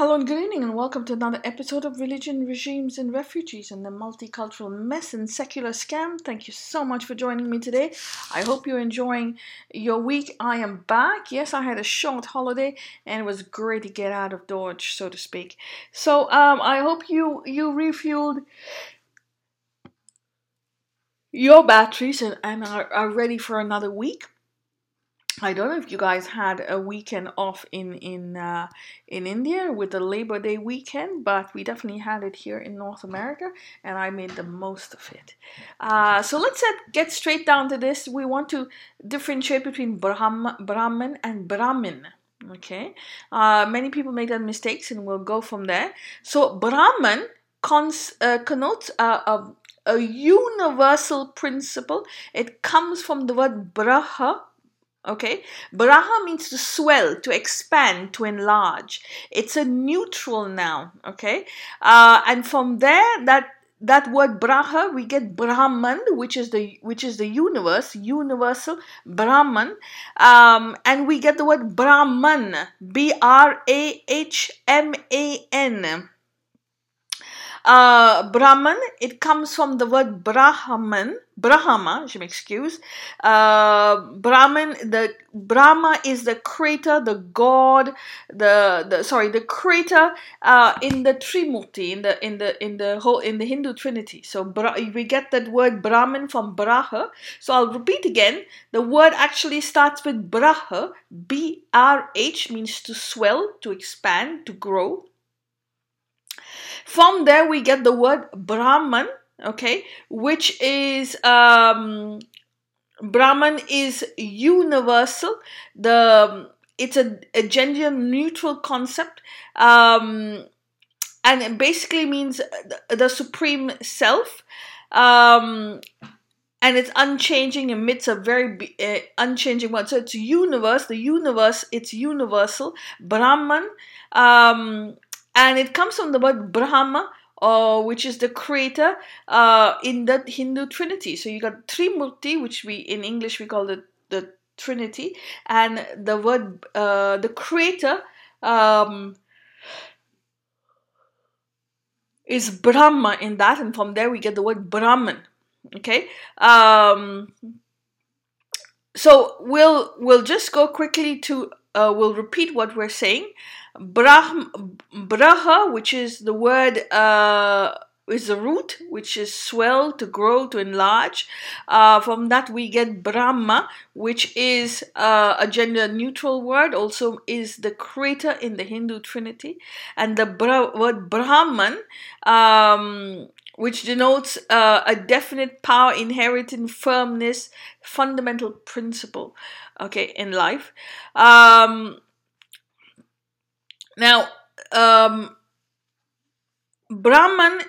Hello and good evening, and welcome to another episode of Religion, Regimes and Refugees and the Multicultural Mess and Secular Scam. Thank you so much for joining me today. I hope you're enjoying your week. I am back. Yes, I had a short holiday and it was great to get out of Dodge, so to speak. So I hope you refueled your batteries and are ready for another week. I don't know if you guys had a weekend off in India with the Labor Day weekend, but we definitely had it here in North America, and I made the most of it. So let's get straight down to this. We want to differentiate between Brahman and Brahmin. Okay, many people make that mistakes, and we'll go from there. So Brahman connotes a universal principle. It comes from the word braha. Okay, Braha means to swell, to expand, to enlarge. It's a neutral noun, okay? And from there, that word Braha, we get Brahman, which is the universe, universal, Brahman. And we get the word Brahman, B-R-A-H-M-A-N. Brahman, it comes from the word Brahman. The Brahma is the creator, the god, the creator in the Trimurti, in the Hindu Trinity. So we get that word Brahman from Braha. So I'll repeat again. The word actually starts with Braha. B-R-H means to swell, to expand, to grow. From there, we get the word Brahman, okay, which is, Brahman is universal. It's a gender-neutral concept, and it basically means the supreme self, and it's unchanging, emits a very unchanging word. So it's universe, the universe, it's universal. Brahman, and it comes from the word Brahma, which is the creator in the Hindu Trinity. So you got Trimurti, which we in English we call the Trinity, and the word the creator is Brahma in that, and from there we get the word Brahman. Okay. So we'll just go quickly to we'll repeat what we're saying. Braha, which is the word, is the root, which is swell, to grow, to enlarge. From that we get Brahma, which is a gender-neutral word, also is the creator in the Hindu Trinity. And the word Brahman, which denotes a definite power, inherent firmness, fundamental principle, okay, in life. Now, Brahman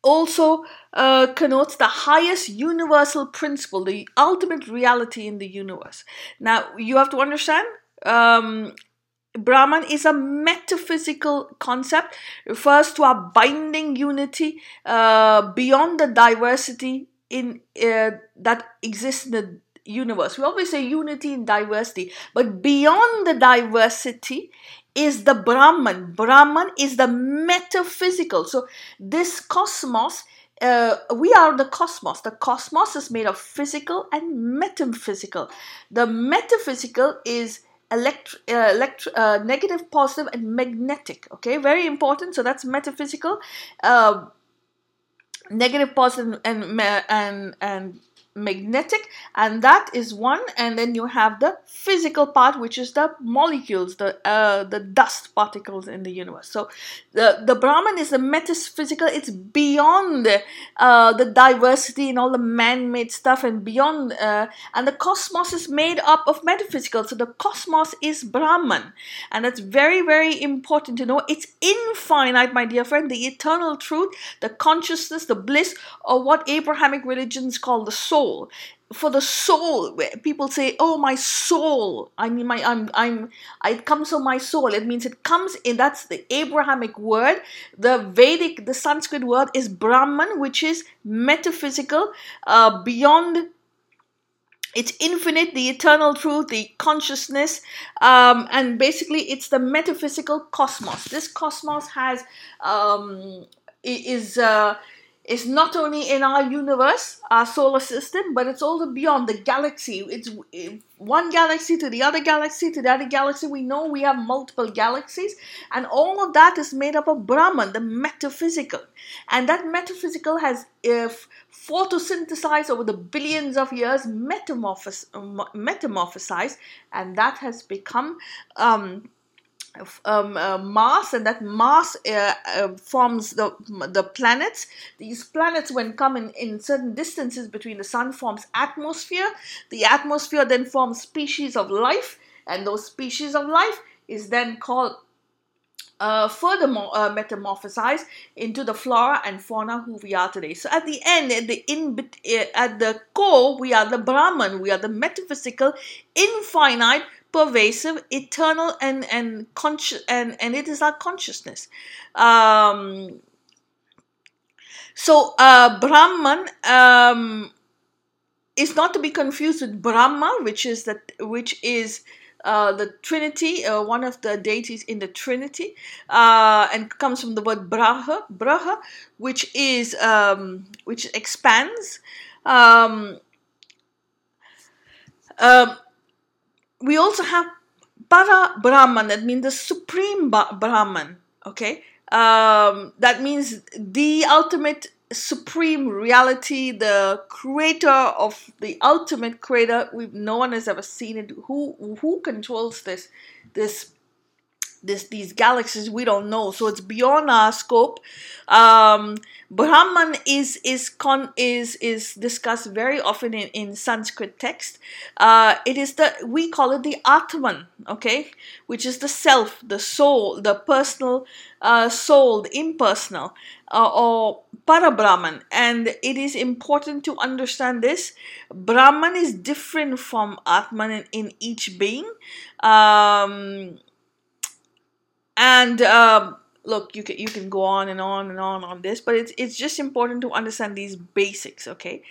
also connotes the highest universal principle, the ultimate reality in the universe. Now, you have to understand, Brahman is a metaphysical concept, refers to a binding unity beyond the diversity that exists in the universe. We always say unity in diversity, but beyond the diversity is the Brahman. Brahman is the metaphysical. So this cosmos, we are the cosmos. The cosmos is made of physical and metaphysical. The metaphysical is negative, positive, and magnetic. Okay, very important. So that's metaphysical, negative, positive, and magnetic, and that is one. And then you have the physical part, which is the molecules, the dust particles in the universe. So the Brahman is the metaphysical. It's beyond the diversity and all the man-made stuff, and beyond, and the cosmos is made up of metaphysical. So the cosmos is Brahman, and that's very, very important to know. It's infinite, my dear friend, the eternal truth, the consciousness, the bliss, or what Abrahamic religions call the soul. For the soul, where people say, "Oh, my soul!" I mean, it comes from my soul. It means it comes in. That's the Abrahamic word. The Vedic, the Sanskrit word is Brahman, which is metaphysical, beyond It's infinite, the eternal truth, the consciousness, and basically it's the metaphysical cosmos. This cosmos has is not only in our universe, our solar system, but it's also beyond the galaxy. It's one galaxy to the other galaxy to the other galaxy. We know we have multiple galaxies, and all of that is made up of Brahman, the metaphysical. And that metaphysical has photosynthesized over the billions of years, metamorphosized, and that has become mass, and that mass forms the planets. These planets, when come in certain distances between the sun, forms atmosphere. The atmosphere then forms species of life, and those species of life is then called furthermore metamorphosized into the flora and fauna who we are today. So at the end, at the core, we are the Brahman. We are the metaphysical, infinite, pervasive, eternal, and conscious, and it is our consciousness. Brahman is not to be confused with Brahma, which is the Trinity, one of the deities in the Trinity, and comes from the word braha, which expands. We also have Para Brahman, that means the supreme Brahman. Okay, that means the ultimate supreme reality, the creator of the ultimate creator. No one has ever seen it. Who controls these galaxies? We don't know. So it's beyond our scope. Brahman is discussed very often in Sanskrit text. We call it the Atman, okay, which is the self, the soul, the personal soul, the impersonal, or Parabrahman. And it is important to understand this. Brahman is different from Atman in each being. Look, you can go on and on this, but it's just important to understand these basics, okay?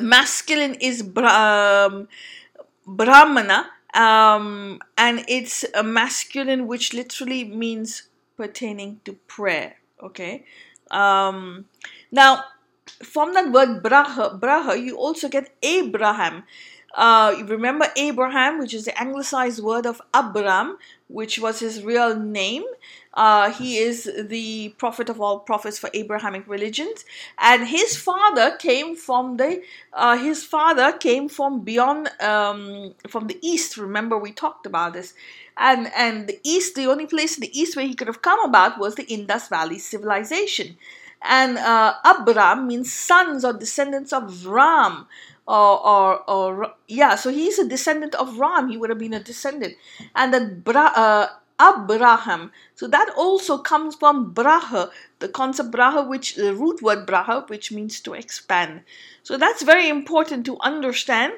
Masculine is Brahmana, and it's a masculine, which literally means pertaining to prayer, okay? Now, from that word Braha, you also get Abraham. Remember Abraham, which is the anglicized word of Abram, which was his real name. He is the prophet of all prophets for Abrahamic religions, and his father came from beyond, from the east. Remember, we talked about this, and the east. The only place in the east where he could have come about was the Indus Valley civilization, and Abram means sons or descendants of Ram. So he's a descendant of Ram. He would have been a descendant, and then Abraham. So that also comes from Braha, the concept Braha, which the root word Braha, which means to expand. So that's very important to understand.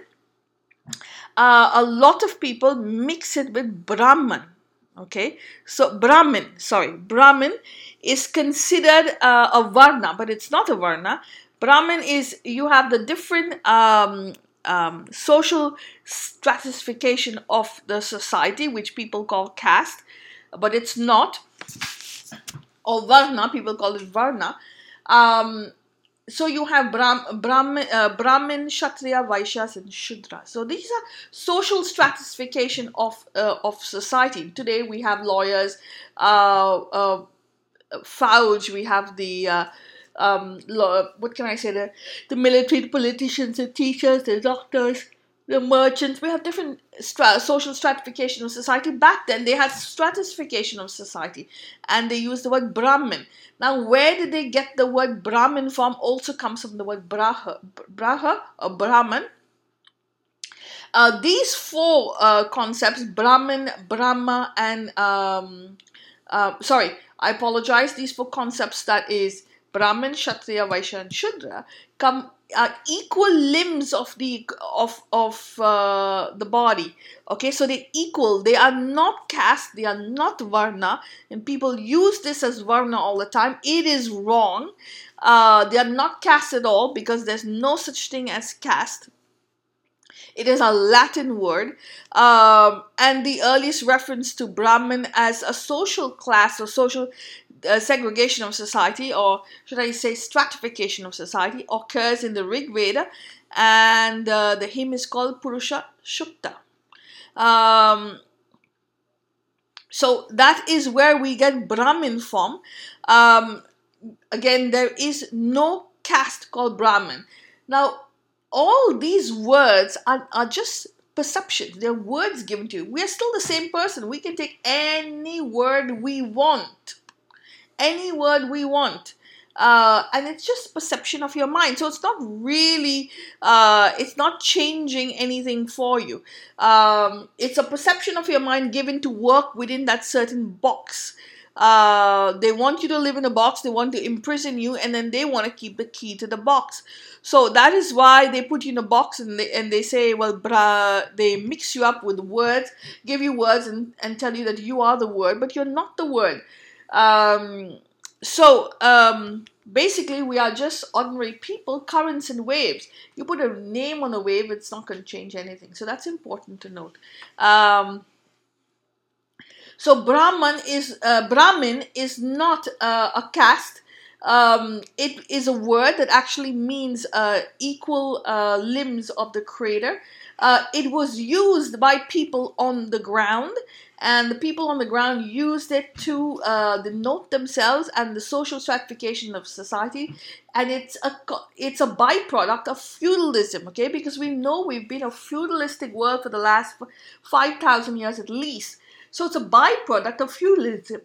A lot of people mix it with Brahman. Okay, so Brahmin is considered a varna, but it's not a varna. Brahman is, you have the different social stratification of the society, which people call caste, but it's not, or varna, people call it varna. So you have Brahmin, Kshatriya, Vaishyas, and Shudra. So these are social stratification of society. Today we have lawyers, Fauj, we have the... what can I say? The military, the politicians, the teachers, the doctors, the merchants. We have different social stratification of society. Back then, they had stratification of society, and they used the word Brahmin. Now, where did they get the word Brahmin from? Also comes from the word Braha or Brahman. These four concepts: Brahmin, Brahma, and these four concepts, that is Brahmin, Kshatriya, Vaishya, and Shudra, come equal limbs of the body. Okay, so they're equal. They are not caste. They are not varna. And people use this as varna all the time. It is wrong. They are not caste at all, because there's no such thing as caste. It is a Latin word, and the earliest reference to Brahmin as a social class or social segregation of society, or should I say stratification of society, occurs in the Rig Veda, and the hymn is called Purusha Shukta. So that is where we get Brahmin from. Again, there is no caste called Brahmin. Now, all these words are just perceptions. They're words given to you. We are still the same person. We can take any word we want. Any word we want. And it's just perception of your mind. So it's not really, it's not changing anything for you. It's a perception of your mind given to work within that certain box. They want you to live in a box, they want to imprison you, and then they want to keep the key to the box. So that is why they put you in a box, and they say, well, they mix you up with words, give you words, and tell you that you are the word, but you're not the word. Basically, we are just ordinary people, currents and waves. You put a name on a wave, it's not going to change anything. So that's important to note. So Brahmin is not a caste. It is a word that actually means equal limbs of the Creator. It was used by people on the ground, and the people on the ground used it to denote themselves and the social stratification of society. And it's a byproduct of feudalism, okay? Because we know we've been a feudalistic world for the last 5,000 years at least. So it's a byproduct of feudalism.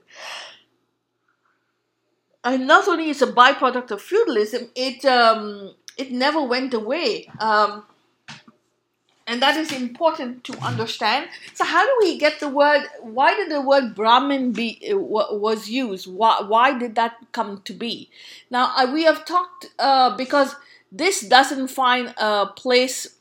And not only is it a byproduct of feudalism, it never went away. And that is important to understand. So how do we get the word, why did the word Brahmin was used? Why did that come to be? Now, we have talked, because this doesn't find a place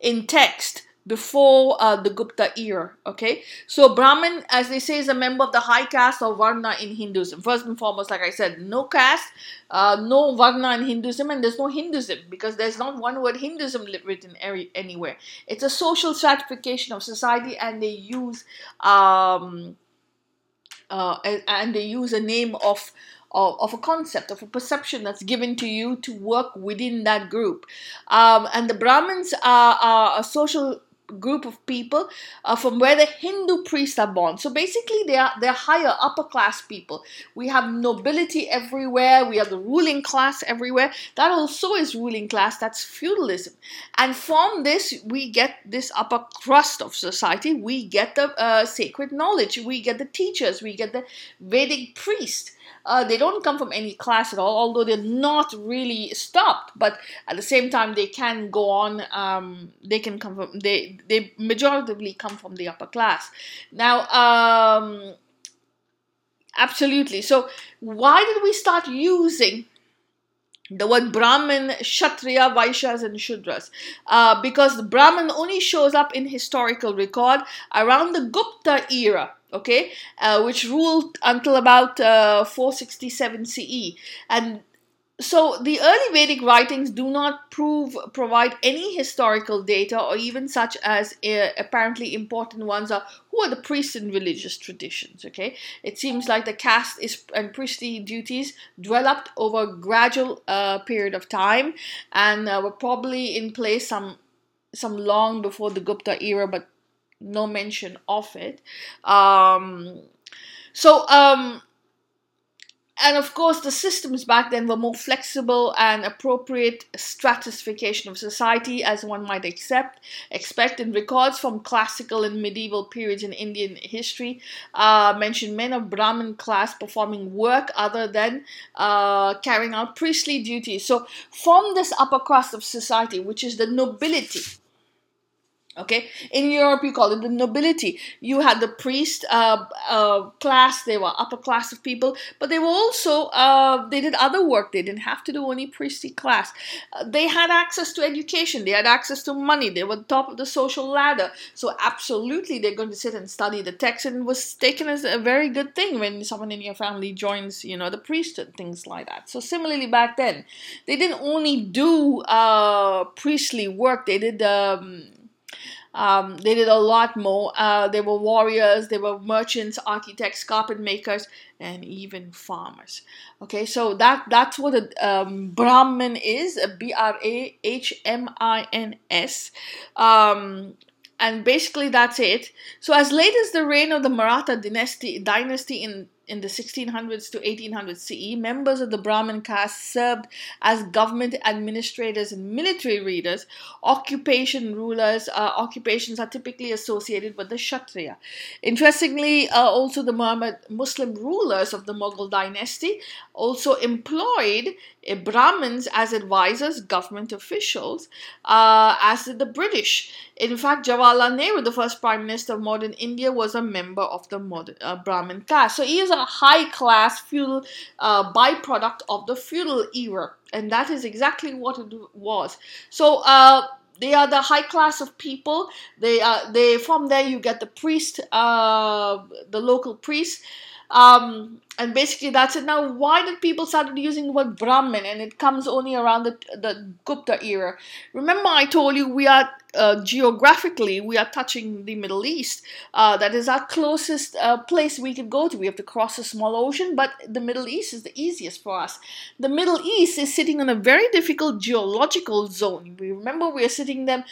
in text before the Gupta era, okay? So Brahmin, as they say, is a member of the high caste or Varna in Hinduism. First and foremost, like I said, no caste, no Varna in Hinduism, and there's no Hinduism, because there's not one word Hinduism written anywhere. It's a social stratification of society, and they use a name of a concept, of a perception that's given to you to work within that group. And the Brahmins are a social group of people from where the Hindu priests are born. So basically they're higher upper class people. We have nobility everywhere. We have the ruling class everywhere. That also is ruling class. That's feudalism. And from this we get this upper crust of society. We get the sacred knowledge. We get the teachers. We get the Vedic priests. They don't come from any class at all, although they're not really stopped. But at the same time, they can go on. They majoritively come from the upper class. Now, absolutely. So, why did we start using the word Brahmin, Kshatriya, Vaishyas and Shudras? Because the Brahmin only shows up in historical record around the Gupta era, okay? Which ruled until about 467 CE. And so the early Vedic writings do not provide any historical data, or even such as apparently important ones are who are the priests in religious traditions, okay? It seems like the caste and priestly duties developed over a gradual period of time, and were probably in place some long before the Gupta era, but no mention of it. And of course, the systems back then were more flexible and appropriate stratification of society, as one might expect. And records from classical and medieval periods in Indian history mention men of Brahmin class performing work other than carrying out priestly duties. So from this upper crust of society, which is the nobility, Okay, in Europe you call it the nobility. You had the priest class. They were upper class of people, but they were also they did other work. They didn't have to do any priestly class. They had access to education. They had access to money. They were top of the social ladder. So absolutely, they're going to sit and study the text, and it was taken as a very good thing when someone in your family joins, you know, the priesthood, things like that. So similarly, back then, they didn't only do priestly work. They did a lot more. They were warriors, they were merchants, architects, carpet makers, and even farmers. Okay, so that's what a Brahmin is, Brahmins. And basically that's it. So as late as the reign of the Maratha dynasty in the 1600s to 1800s CE, members of the Brahmin caste served as government administrators and military leaders. Occupations are typically associated with the Kshatriya. Interestingly, also the Muhammad Muslim rulers of the Mughal dynasty also employed Brahmins as advisors, government officials, as did the British. In fact, Jawaharlal Nehru, the first Prime Minister of modern India, was a member of the Brahmin caste. So he is a high-class feudal byproduct of the feudal era, and that is exactly what it was. So they are the high class of people. They from there you get the priest, the local priest. And basically that's it. Now, why did people start using the word Brahmin? And it comes only around the Gupta era. Remember, I told you we are geographically we are touching the Middle East. That is our closest place we could go to. We have to cross a small ocean, but the Middle East is the easiest for us. The Middle East is sitting on a very difficult geological zone. We remember we are sitting on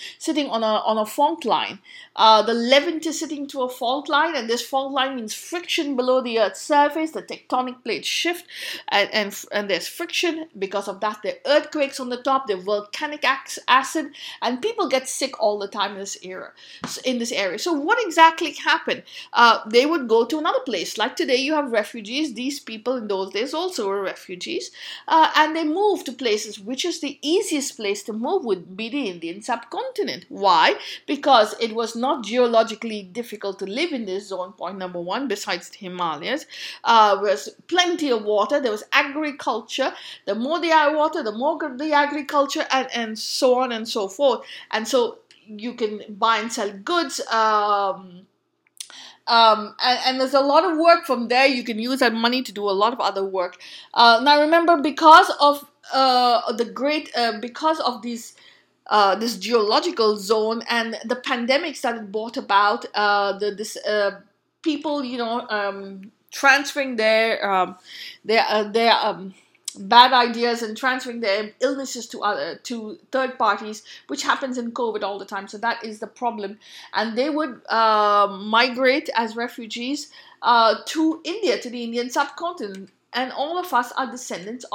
a fault line. The Levant is sitting to a fault line, and this fault line means friction below the Earth's surface. The tectonic plates shift, and there's friction. Because of that, there are earthquakes on the top, there are volcanic acid, and people get sick all the time in this area. So what exactly happened? They would go to another place. Like today, you have refugees. These people in those days also were refugees, and they moved to places, which is the easiest place to move would be the Indian subcontinent. Why? Because it was not geologically difficult to live in this zone, point number one, besides the Himalayas. Was plenty of water. There was agriculture. The more they had water, the more the agriculture, and so on and so forth. And so you can buy and sell goods. And there's a lot of work from there. You can use that money to do a lot of other work. Now remember, because of this geological zone and the pandemics that it brought about, people, you know, transferring their bad ideas and transferring their illnesses to third parties, which happens in COVID all the time. So that is the problem, and they would migrate as refugees to India, to the Indian subcontinent, and all of us are descendants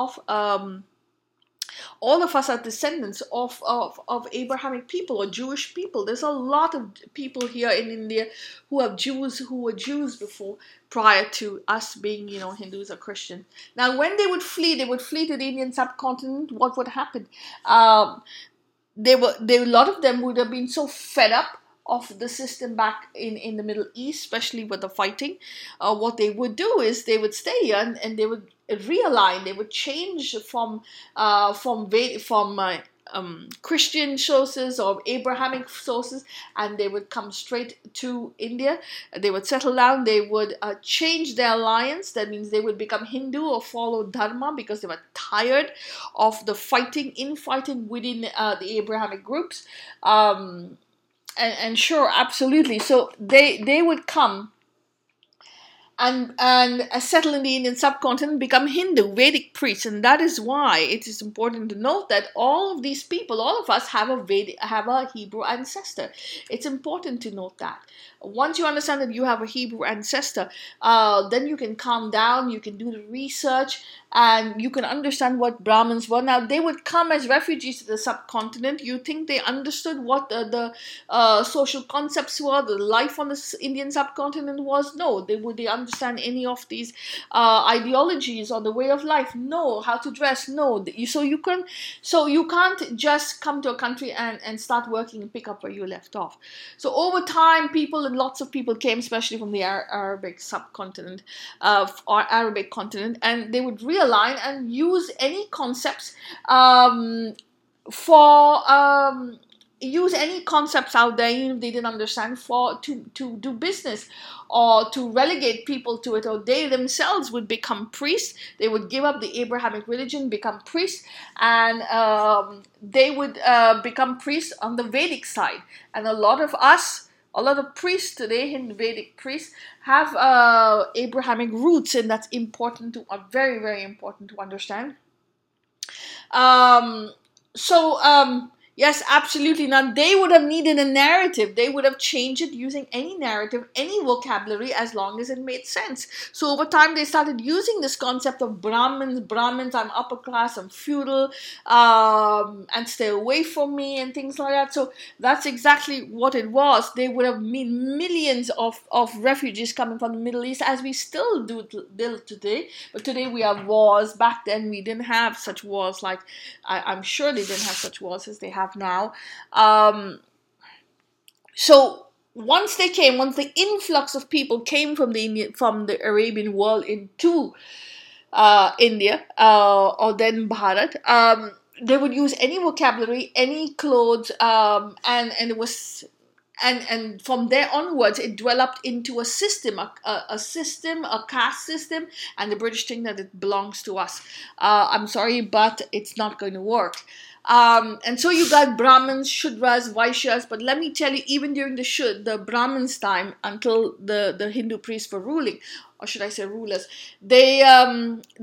of Abrahamic people or Jewish people. There's a lot of people here in India who were Jews before, prior to us being, you know, Hindus or Christians. Now, when they would flee to the Indian subcontinent. What would happen? A lot of them would have been so fed up of the system back in the Middle East, especially with the fighting. What they would do is they would stay here and they would realign. They would change from Christian sources or Abrahamic sources, and they would come straight to India. They would settle down. They would change their alliance. That means they would become Hindu or follow Dharma, because they were tired of the infighting within the Abrahamic groups. And sure, absolutely. So they would come and settle in the Indian subcontinent, become Hindu, Vedic priests. And that is why it is important to note that all of these people, all of us, have a Hebrew ancestor. It's important to note that. Once you understand that you have a Hebrew ancestor, then you can calm down, you can do the research, and you can understand what Brahmins were. Now, they would come as refugees to the subcontinent. You think they understood what the social concepts were, the life on the Indian subcontinent was? No. Would they understand any of these ideologies or the way of life? No. How to dress? No. So you can't just come to a country and start working and pick up where you left off. So over time, lots of people came, especially from the Arabic subcontinent, or Arabic continent, and they would realign and use any concepts out there, even if they didn't understand, to do business, or to relegate people to it, or they themselves would become priests. They would give up the Abrahamic religion, become priests, and they would become priests on the Vedic side. And a lot of priests today, Hindu Vedic priests, have Abrahamic roots, and that's important very, very important to understand. Yes, absolutely. Now, they would have needed a narrative. They would have changed it using any narrative, any vocabulary, as long as it made sense. So over time, they started using this concept of Brahmins, I'm upper class, I'm feudal, and stay away from me, and things like that. So that's exactly what it was. They would have been millions of refugees coming from the Middle East, as we still do today. But today we have wars. Back then, we didn't have such wars. Like, I'm sure they didn't have such wars as they have now. So once the influx of people came from the Arabian world into India, or then Bharat, they would use any vocabulary, any clothes, and from there onwards, it developed into a system, a caste system, and the British think that it belongs to us. I'm sorry, but it's not going to work. And so you got Brahmins, Shudras, Vaishyas, but let me tell you, even during the Brahmins' time, until the Hindu priests were ruling, or should I say rulers, the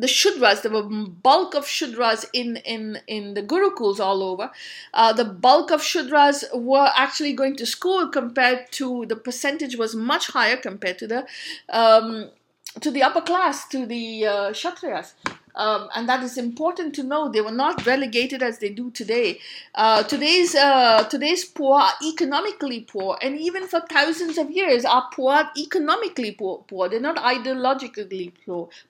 Shudras, there were bulk of Shudras in the Gurukuls all over. The bulk of Shudras were actually going to school, compared to, the percentage was much higher compared to the upper class, to the Kshatriyas. And that is important to know. They were not relegated as they do today. Today's poor are economically poor, and even for thousands of years are poor, economically poor. They're not ideologically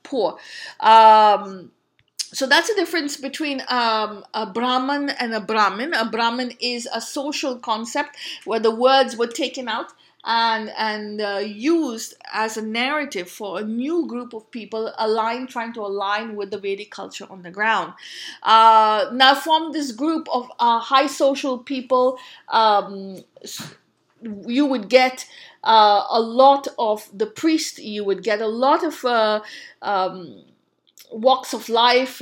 poor. So that's the difference between a Brahman and a Brahmin. A Brahmin is a social concept where the words were taken out and used as a narrative for a new group of people trying to align with the Vedic culture on the ground. Now, from this group of high social people, you would get a lot of the priest, you would get a lot of walks of life,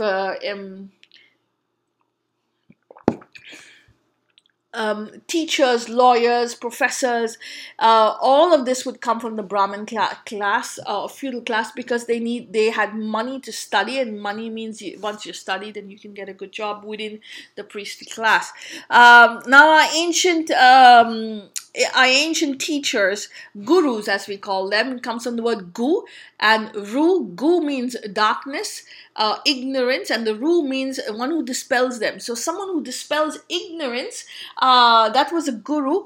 teachers, lawyers, professors, all of this would come from the Brahmin class, feudal class, because they had money to study, and money means once you study, then you can get a good job within the priestly class. Now, our ancient teachers, gurus as we call them, comes from the word gu and ru. Gu means darkness, ignorance, and the ru means one who dispels them. So someone who dispels ignorance, that was a guru.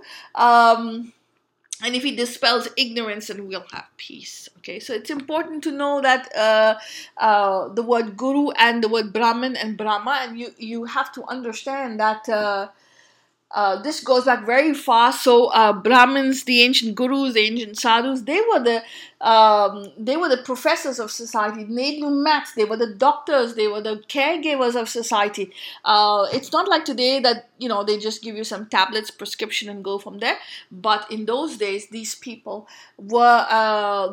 And if he dispels ignorance, then we'll have peace. Okay, so it's important to know that the word guru and the word Brahmin and Brahma, and you have to understand that... this goes back very far. So Brahmins, the ancient gurus, the ancient sadhus, they were the professors of society. They knew maths. They were the doctors. They were the caregivers of society. It's not like today that they just give you some tablets, prescription, and go from there. But in those days, these people were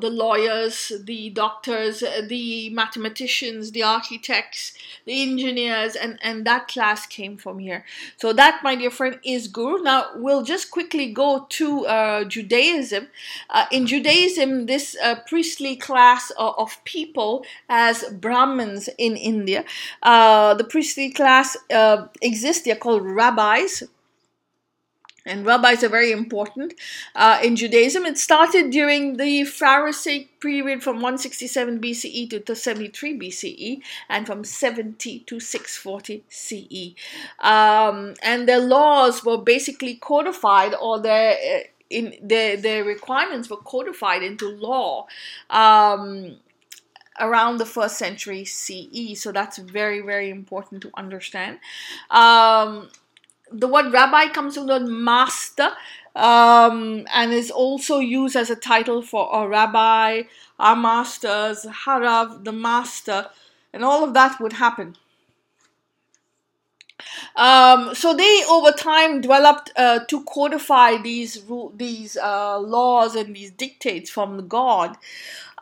the lawyers, the doctors, the mathematicians, the architects, the engineers, and that class came from here. So that, my dear friend, is guru. Now we'll just quickly go to Judaism. In Judaism, this priestly class of people as Brahmins in India, the priestly class exists. They're called rabbis. And rabbis are very important in Judaism. It started during the Pharisaic period from 167 BCE to 73 BCE and from 70 to 640 CE. And their laws were basically codified, or their requirements were codified into law around the 1st century CE. So that's very, very important to understand. The word rabbi comes from the word master, and is also used as a title for a rabbi, our masters, harav, the master, and all of that would happen. So they, over time, developed to codify these laws and these dictates from God.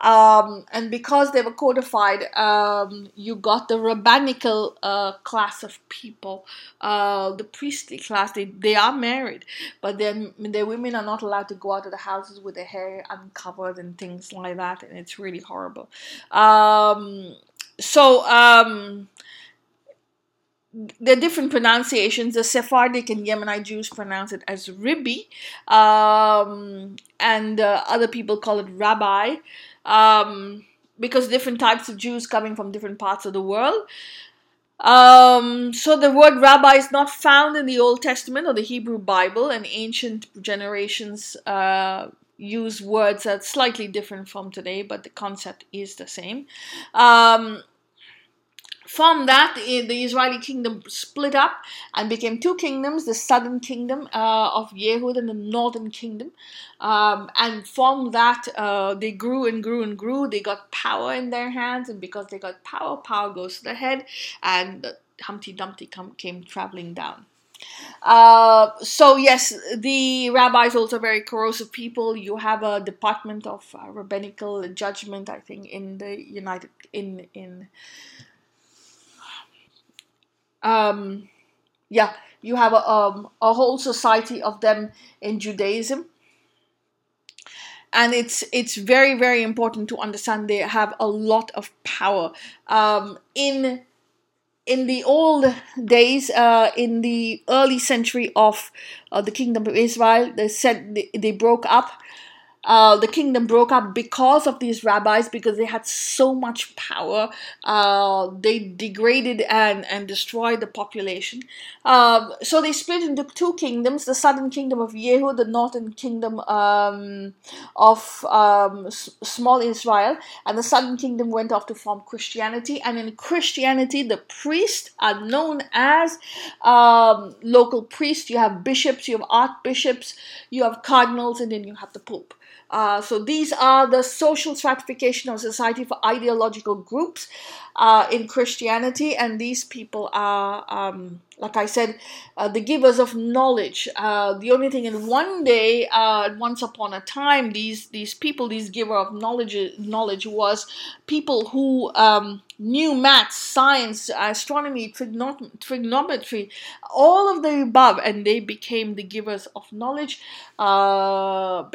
And because they were codified, you got the rabbinical class of people, the priestly class. They are married, but then their women are not allowed to go out of the houses with their hair uncovered and things like that, and it's really horrible. There are different pronunciations. The Sephardic and Yemenite Jews pronounce it as ribbi, and other people call it rabbi, because different types of Jews coming from different parts of the world. So the word rabbi is not found in the Old Testament or the Hebrew Bible, and ancient generations use words that are slightly different from today, but the concept is the same. From that, the Israeli kingdom split up and became two kingdoms, the southern kingdom of Yehud and the northern kingdom. And from that, they grew and grew and grew. They got power in their hands, and because they got power, power goes to the head, and Humpty Dumpty came traveling down. So yes, the rabbis also very corrosive people. You have a department of rabbinical judgment, I think, in the United... you have a whole society of them in Judaism, and it's very, very important to understand. They have a lot of power. In the old days, in the early century of the Kingdom of Israel, they said they broke up. The kingdom broke up because of these rabbis, because they had so much power. They degraded and destroyed the population. So they split into two kingdoms, the southern kingdom of Yehud, the northern kingdom of small Israel. And the southern kingdom went off to form Christianity. And in Christianity, the priests are known as local priests. You have bishops, you have archbishops, you have cardinals, and then you have the Pope. So these are the social stratification of society for ideological groups in Christianity, and these people are, like I said, the givers of knowledge. The only thing, in one day, once upon a time, these people, these giver of knowledge was people who knew math, science, astronomy, trigonometry, all of the above, and they became the givers of knowledge.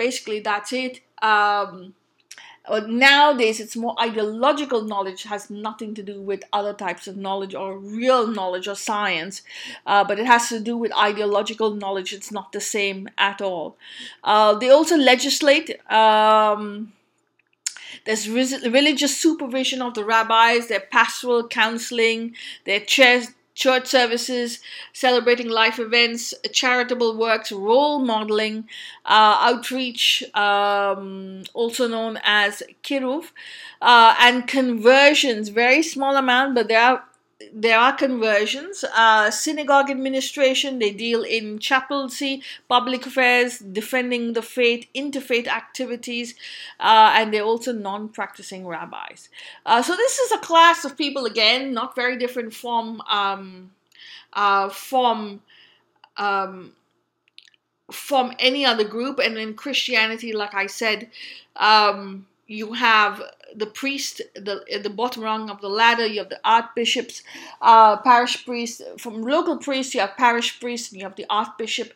Basically, that's it. Nowadays, it's more ideological knowledge. It has nothing to do with other types of knowledge or real knowledge or science, but it has to do with ideological knowledge. It's not the same at all. They also legislate. There's religious supervision of the rabbis, their pastoral counseling, their church services, celebrating life events, charitable works, role modeling, outreach, also known as kiruv, and conversions. Very small amount, but there are conversions. Synagogue administration, they deal in chaplaincy, public affairs, defending the faith, interfaith activities, and they're also non-practicing rabbis. So this is a class of people, again, not very different from any other group. And in Christianity, like I said, you have the priest, the bottom rung of the ladder. You have the archbishops, parish priests. From local priests, you have parish priests, and you have the archbishop.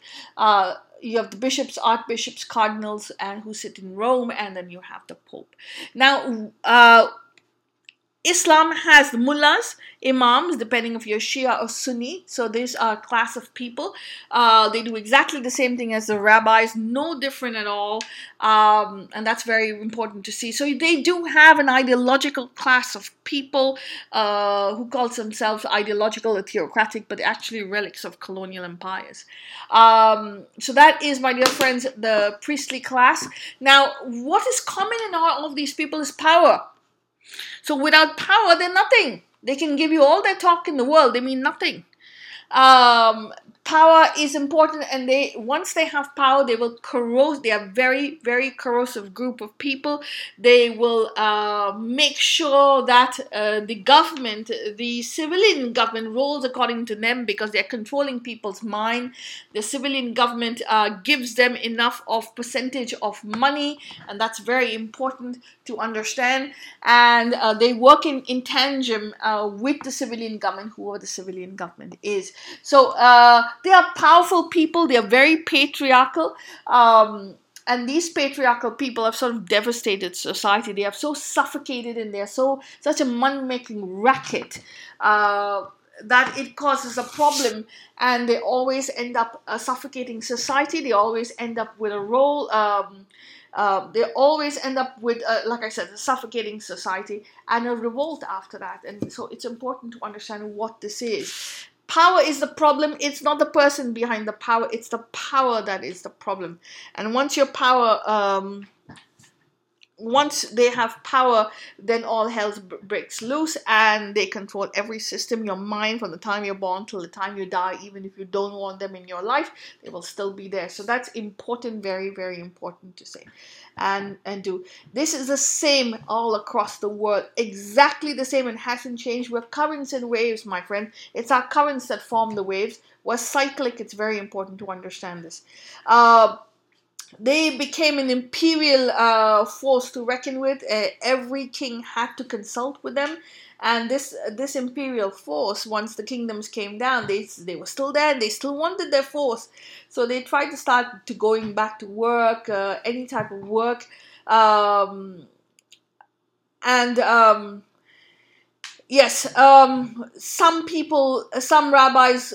You have the bishops, archbishops, cardinals, and who sit in Rome, and then you have the Pope. Now, Islam has the mullahs, imams, depending if you're Shia or Sunni. So these are a class of people. They do exactly the same thing as the rabbis, no different at all. And that's very important to see. So they do have an ideological class of people who calls themselves ideological or theocratic, but actually relics of colonial empires. So that is, my dear friends, the priestly class. Now, what is common in all of these people is power. So without power, they're nothing. They can give you all their talk in the world. They mean nothing. Power is important, and once they have power, they will corrode. They are a very, very corrosive group of people. They will make sure that the civilian government rolls according to them because they're controlling people's mind. The civilian government gives them enough of percentage of money, and that's very important to understand. And they work in tandem with the civilian government, whoever the civilian government is. So, they are powerful people. They are very patriarchal. And these patriarchal people have sort of devastated society. They have so suffocated, and they are such a money-making racket that it causes a problem. And they always end up suffocating society. They always end up with a role. They always end up with, like I said, a suffocating society and a revolt after that. And so it's important to understand what this is. Power is the problem. It's not the person behind the power. It's the power that is the problem. And once they have power, then all hell breaks loose, and they control every system, your mind, from the time you're born till the time you die. Even if you don't want them in your life, they will still be there. So that's important, very, very important to say and do. This is the same all across the world, exactly the same, and hasn't changed. We're currents and waves, my friend. It's our currents that form the waves. We're cyclic. It's very important to understand this. They became an imperial force to reckon with. Every king had to consult with them. And this imperial force, once the kingdoms came down, they were still there. They still wanted their force. So they tried to start to going back to work, any type of work. Some rabbis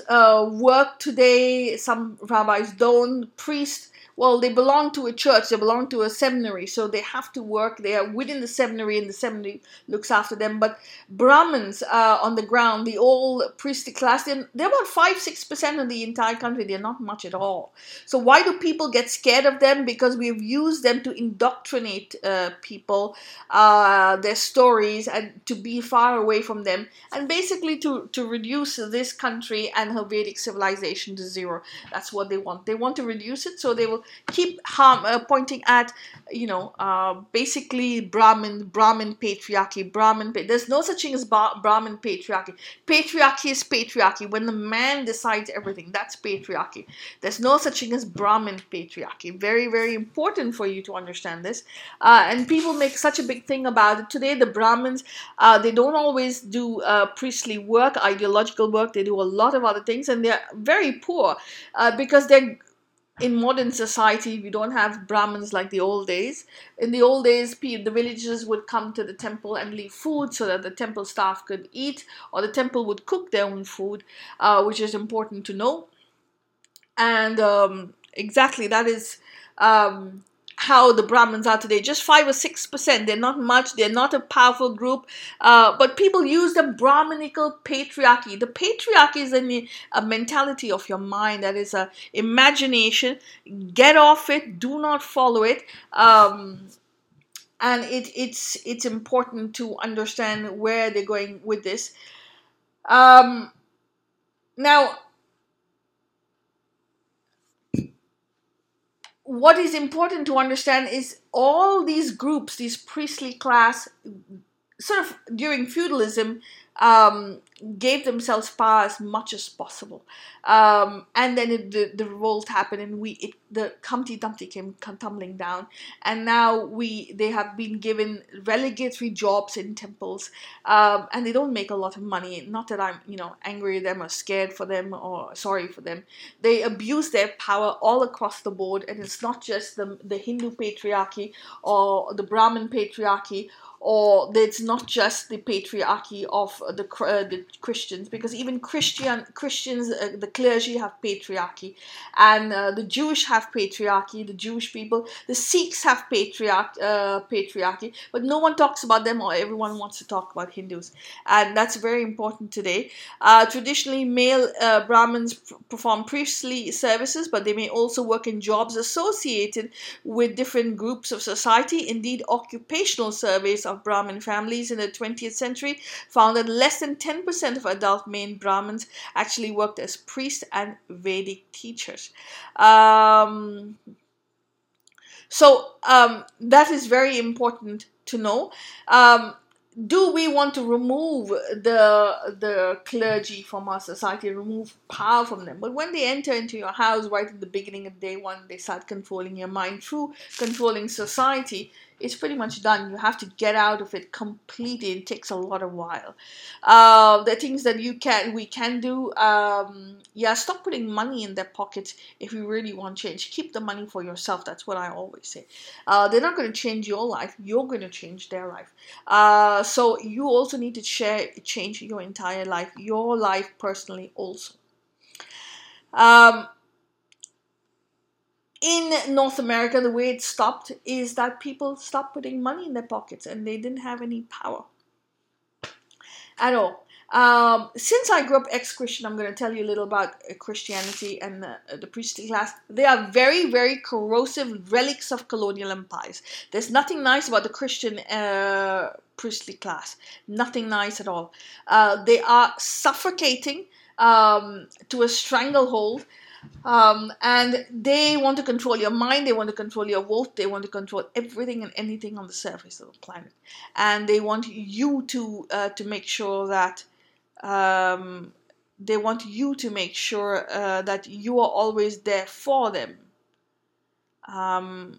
work today. Some rabbis don't. Priests. Well, they belong to a church, they belong to a seminary, so they have to work. They are within the seminary, and the seminary looks after them. But Brahmins on the ground, the old priestly class, they're about 5-6% of the entire country. They're not much at all. So why do people get scared of them? Because we've used them to indoctrinate people, their stories, and to be far away from them, and basically to reduce this country and her Vedic civilization to zero. That's what they want. They want to reduce it, so they will keep pointing at, basically Brahmin patriarchy, there's no such thing as Brahmin patriarchy. Patriarchy is patriarchy, when the man decides everything, that's patriarchy. There's no such thing as Brahmin patriarchy. Very, very important for you to understand this. And people make such a big thing about it. Today, the Brahmins, they don't always do priestly work, ideological work. They do a lot of other things, and they're very poor because they're, in modern society, we don't have Brahmins like the old days. In the old days, the villagers would come to the temple and leave food so that the temple staff could eat, or the temple would cook their own food, which is important to know. And exactly, that is how the Brahmins are today. Just 5-6%. They're not much. They're not a powerful group. But people use the Brahminical patriarchy. The patriarchy is a mentality of your mind. That is a imagination. Get off it. Do not follow it. And it's important to understand where they're going with this. Now, what is important to understand is all these groups, these priestly class, sort of during feudalism, gave themselves power as much as possible. And then the revolt happened, and the Humpty Dumpty came tumbling down. And now they have been given relegatory jobs in temples, and they don't make a lot of money. Not that I'm angry at them or scared for them or sorry for them. They abuse their power all across the board, and it's not just the Hindu patriarchy or the Brahmin patriarchy or it's not just the patriarchy of the Christians, because even Christians, the clergy have patriarchy, and the Jewish have patriarchy, the Jewish people, the Sikhs have patriarchy, but no one talks about them, or everyone wants to talk about Hindus, and that's very important today. Traditionally, male Brahmins perform priestly services, but they may also work in jobs associated with different groups of society. Indeed, occupational surveys of Brahmin families in the 20th century found that less than 10% of adult male Brahmins actually worked as priests and Vedic teachers. So that is very important to know. Do we want to remove the clergy from our society, remove power from them? But when they enter into your house right at the beginning of day one, they start controlling your mind through controlling society. It's pretty much done. You have to get out of it completely. It takes a lot of while. The things that we can do, stop putting money in their pockets if you really want change. Keep the money for yourself. That's what I always say. They're not going to change your life. You're going to change their life. So you also need to change your entire life, your life personally also. In North America, the way it stopped is that people stopped putting money in their pockets and they didn't have any power at all. Since I grew up ex-Christian, I'm going to tell you a little about Christianity and the priestly class. They are very, very corrosive relics of colonial empires. There's nothing nice about the Christian priestly class. Nothing nice at all. They are suffocating to a stranglehold. And they want to control your mind, they want to control your vote, they want to control everything and anything on the surface of the planet. And they want you to make sure that you are always there for them.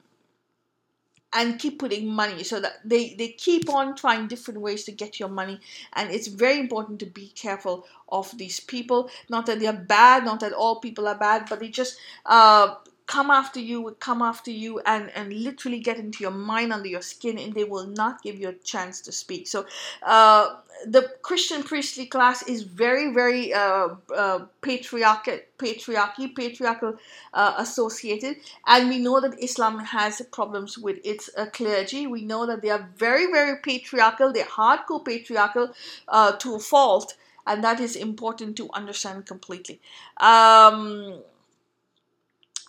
And keep putting money, so that they keep on trying different ways to get your money, and it's very important to be careful of these people. Not that they are bad, not that all people are bad, but they just come after you and literally get into your mind, under your skin, and they will not give you a chance to speak. So the Christian priestly class is very, very patriarchal associated, and we know that Islam has problems with its clergy. We know that they are very, very patriarchal. They're hardcore patriarchal to a fault, and that is important to understand completely.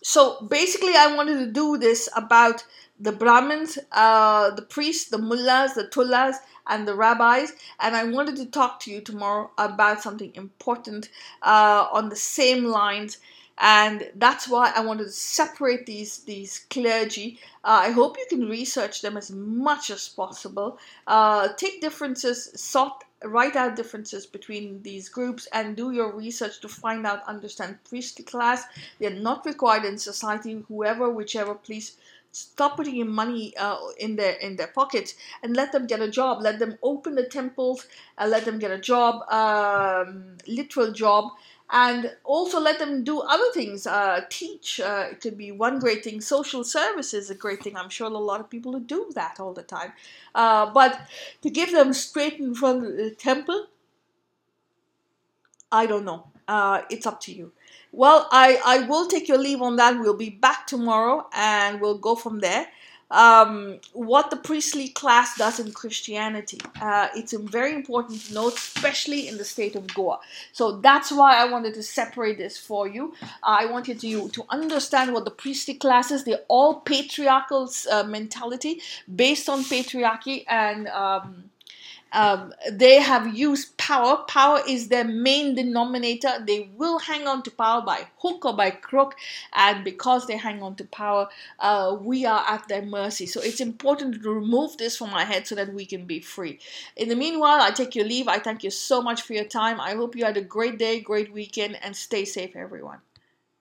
So basically, I wanted to do this about the Brahmins, the priests, the mullahs, the tullahs, and the rabbis. And I wanted to talk to you tomorrow about something important on the same lines. And that's why I wanted to separate these clergy. I hope you can research them as much as possible. Take differences, write out differences between these groups, and do your research to find out, understand priestly class. They're not required in society. Whichever, please stop putting your money in their pockets and let them get a job. Let them open the temples and let them get a job, literal job. And also let them do other things, teach. It could be one great thing. Social service is a great thing. I'm sure a lot of people who do that all the time. But to give them straight in front of the temple, I don't know. It's up to you. Well, I will take your leave on that. We'll be back tomorrow and we'll go from there. What the priestly class does in Christianity. It's very important to note, especially in the state of Goa. So that's why I wanted to separate this for you. I wanted you to understand what the priestly class is. They're all patriarchal mentality, based on patriarchy, and they have used power. Power is their main denominator. They will hang on to power by hook or by crook, and because they hang on to power, we are at their mercy. So it's important to remove this from our head so that we can be free. In the meanwhile, I take your leave. I thank you so much for your time. I hope you had a great day, great weekend, and stay safe, everyone.